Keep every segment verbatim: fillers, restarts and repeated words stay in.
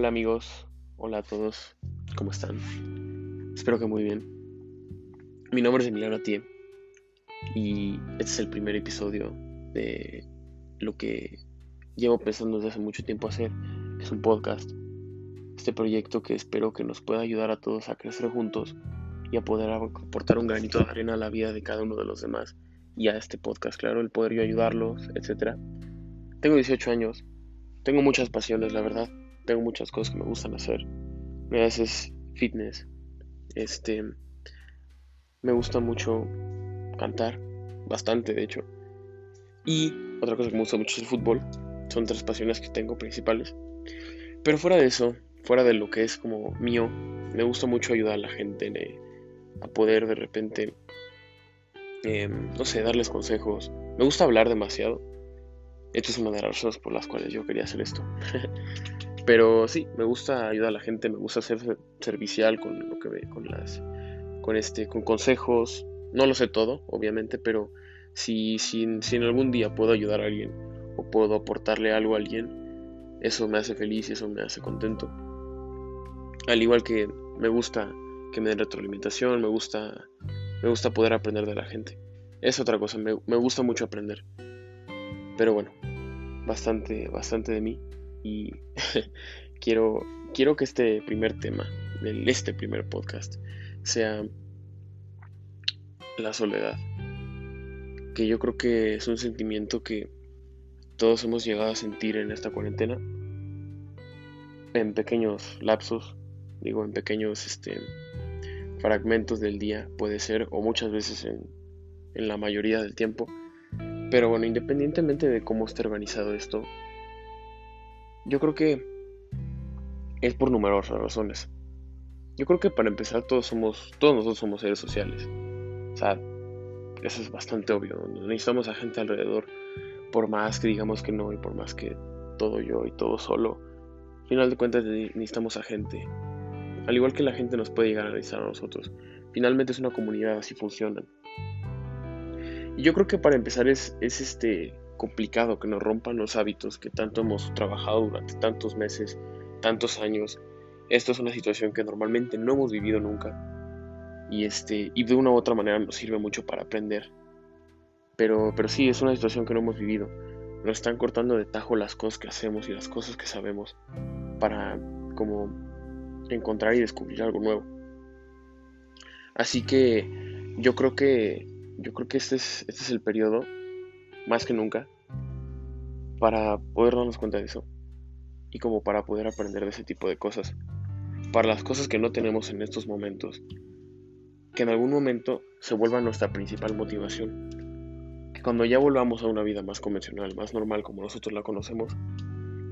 Hola amigos, hola a todos, ¿cómo están? Espero que muy bien. Mi nombre es Emiliano Atié y este es el primer episodio de lo que llevo pensando desde hace mucho tiempo hacer, que es un podcast. Este proyecto que espero que nos pueda ayudar a todos a crecer juntos y a poder aportar un granito de arena a la vida de cada uno de los demás y a este podcast, claro, el poder yo ayudarlos, etcétera. Tengo dieciocho años, tengo muchas pasiones, la verdad. Tengo muchas cosas que me gustan hacer. A veces fitness. Este. Me gusta mucho cantar. Bastante, de hecho. Y otra cosa que me gusta mucho es el fútbol. Son tres pasiones que tengo principales. Pero fuera de eso, fuera de lo que es como mío, me gusta mucho ayudar a la gente eh, a poder de repente, eh, no sé, darles consejos. Me gusta hablar demasiado. Esto es una de las razones por las cuales yo quería hacer esto. Pero sí, me gusta ayudar a la gente, me gusta ser servicial con lo que ve, con las, con este, con consejos. No lo sé todo, obviamente, pero si, si, si en algún día puedo ayudar a alguien o puedo aportarle algo a alguien, eso me hace feliz y eso me hace contento. Al igual que me gusta que me den retroalimentación, me gusta, me gusta poder aprender de la gente. Es otra cosa, me, me gusta mucho aprender. Pero bueno, bastante, bastante de mí. Y quiero, quiero que este primer tema, este primer podcast, sea la soledad. Que yo creo que es un sentimiento que todos hemos llegado a sentir en esta cuarentena. En pequeños lapsos, digo, en pequeños este, fragmentos del día, puede ser, o muchas veces en, en la mayoría del tiempo. Pero bueno, independientemente de cómo esté organizado esto, yo creo que es por numerosas razones. Yo creo que para empezar todos somos, todos nosotros somos seres sociales. O sea, eso es bastante obvio. Necesitamos a gente alrededor, por más que digamos que no y por más que todo yo y todo solo. Al final de cuentas necesitamos a gente. Al igual que la gente nos puede llegar a realizar a nosotros. Finalmente es una comunidad, así funcionan. Y yo creo que para empezar es, es este complicado que nos rompan los hábitos que tanto hemos trabajado durante tantos meses, tantos años. Esto es una situación que normalmente no hemos vivido nunca. Y este y de una u otra manera nos sirve mucho para aprender. Pero, pero sí, es una situación que no hemos vivido. Nos están cortando de tajo las cosas que hacemos y las cosas que sabemos para como encontrar y descubrir algo nuevo. Así que yo creo que Yo creo que este es, este es el periodo, más que nunca, para poder darnos cuenta de eso. Y como para poder aprender de ese tipo de cosas. Para las cosas que no tenemos en estos momentos. Que en algún momento se vuelva nuestra principal motivación. Que cuando ya volvamos a una vida más convencional, más normal, como nosotros la conocemos,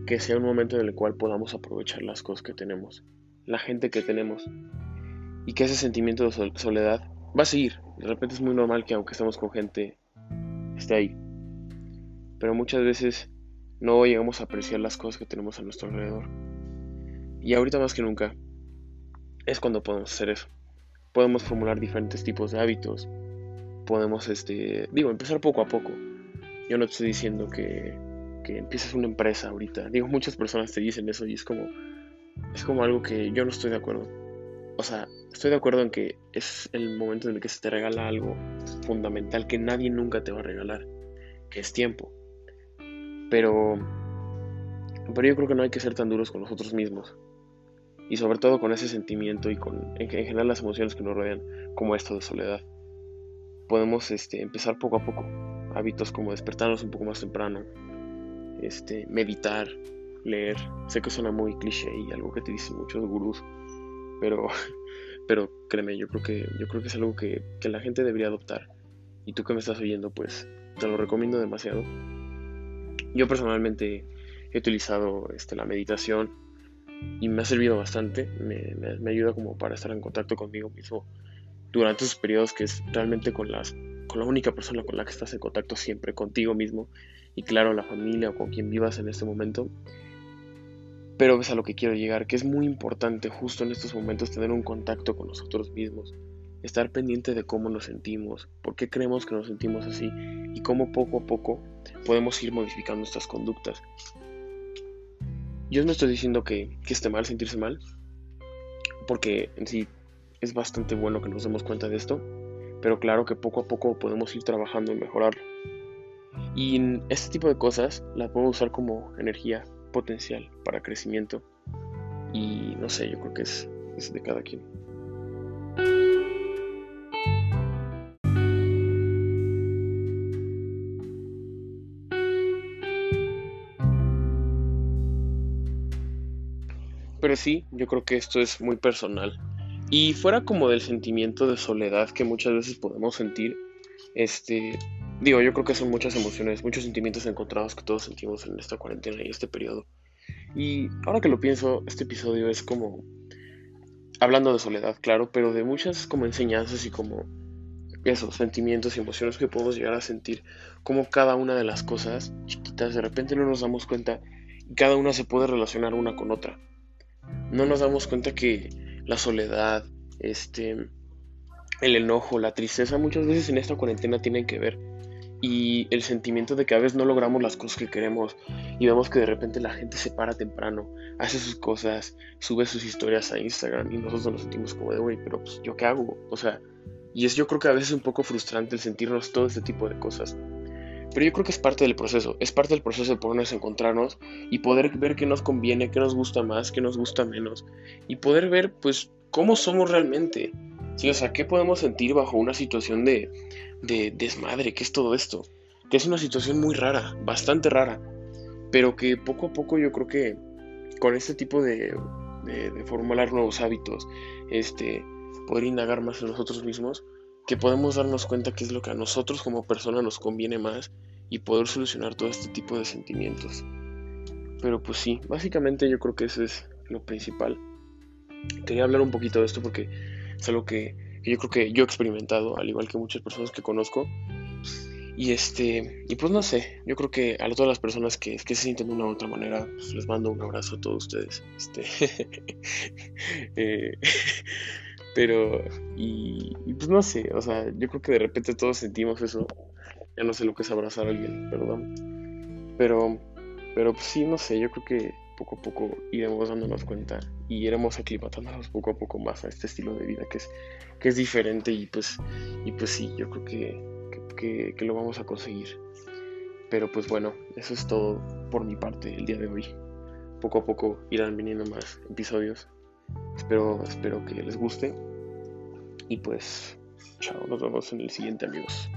que sea un momento en el cual podamos aprovechar las cosas que tenemos. La gente que tenemos. Y que ese sentimiento de soledad va a seguir. De repente es muy normal que aunque estemos con gente, esté ahí. Pero muchas veces no llegamos a apreciar las cosas que tenemos a nuestro alrededor. Y ahorita más que nunca es cuando podemos hacer eso. Podemos formular diferentes tipos de hábitos. Podemos, este, digo, empezar poco a poco. Yo no te estoy diciendo que, que empieces una empresa ahorita. Digo, muchas personas te dicen eso y es como, es como algo que yo no estoy de acuerdo. O sea, estoy de acuerdo en que es el momento en el que se te regala algo fundamental que nadie nunca te va a regalar, que es tiempo. Pero, pero yo creo que no hay que ser tan duros con nosotros mismos. Y sobre todo con ese sentimiento y con en, en general las emociones que nos rodean, como esto de soledad. Podemos este, empezar poco a poco. Hábitos como despertarnos un poco más temprano, este, meditar, leer. Sé que suena muy cliché y algo que te dicen muchos gurús. Pero, pero créeme, yo creo que, yo creo que es algo que, que la gente debería adoptar. Y tú que me estás oyendo, pues te lo recomiendo demasiado. Yo personalmente he utilizado este, la meditación y me ha servido bastante. Me, me, me ayuda como para estar en contacto conmigo mismo durante esos periodos que es realmente con, las, con la única persona con la que estás en contacto siempre, contigo mismo. Y claro, la familia o con quien vivas en este momento. Pero es a lo que quiero llegar, que es muy importante justo en estos momentos tener un contacto con nosotros mismos, estar pendiente de cómo nos sentimos, por qué creemos que nos sentimos así y cómo poco a poco podemos ir modificando nuestras conductas. Yo no estoy diciendo que, que esté mal sentirse mal, porque en sí es bastante bueno que nos demos cuenta de esto, pero claro que poco a poco podemos ir trabajando en mejorarlo. Y este tipo de cosas las podemos usar como energía potencial para crecimiento. Y no sé, yo creo que es, es de cada quien. Pero sí, yo creo que esto es muy personal. Y fuera como del sentimiento de soledad que muchas veces podemos sentir, este, digo, yo creo que son muchas emociones, muchos sentimientos encontrados que todos sentimos en esta cuarentena y este periodo. Y ahora que lo pienso, este episodio es como hablando de soledad, claro, pero de muchas como enseñanzas y como esos sentimientos y emociones que podemos llegar a sentir, como cada una de las cosas chiquitas de repente no nos damos cuenta y cada una se puede relacionar una con otra. No nos damos cuenta que la soledad, este, el enojo, la tristeza, muchas veces en esta cuarentena tienen que ver. Y el sentimiento de que a veces no logramos las cosas que queremos y vemos que de repente la gente se para temprano, hace sus cosas, sube sus historias a Instagram y nosotros nos sentimos como de, güey, pero pues, ¿yo qué hago? O sea, y es yo creo que a veces es un poco frustrante el sentirnos todo este tipo de cosas. Pero yo creo que es parte del proceso, es parte del proceso de podernos encontrarnos y poder ver qué nos conviene, qué nos gusta más, qué nos gusta menos y poder ver, pues, cómo somos realmente. Sí, o sea, ¿qué podemos sentir bajo una situación de, de desmadre? ¿Qué es todo esto? Que es una situación muy rara, bastante rara, pero que poco a poco yo creo que con este tipo de, de, de formular nuevos hábitos, este, poder indagar más en nosotros mismos, que podemos darnos cuenta qué es lo que a nosotros como persona nos conviene más y poder solucionar todo este tipo de sentimientos. Pero pues sí, básicamente yo creo que eso es lo principal. Quería hablar un poquito de esto porque es algo que, que yo creo que yo he experimentado, al igual que muchas personas que conozco. Y este y pues no sé, yo creo que a todas las personas que, que se sienten de una u otra manera, pues les mando un abrazo a todos ustedes. Este, eh, pero, y, y pues no sé, o sea, yo creo que de repente todos sentimos eso. Ya no sé lo que es abrazar a alguien, perdón. Pero, pero pues sí, no sé, yo creo que poco a poco iremos dándonos cuenta y iremos aclimatándonos poco a poco más a este estilo de vida que es, que es diferente y pues, y pues sí, yo creo que, que, que lo vamos a conseguir. Pero pues bueno, eso es todo por mi parte el día de hoy. Poco a poco irán viniendo más episodios. Espero, espero que les guste y pues chao, nos vemos en el siguiente, amigos.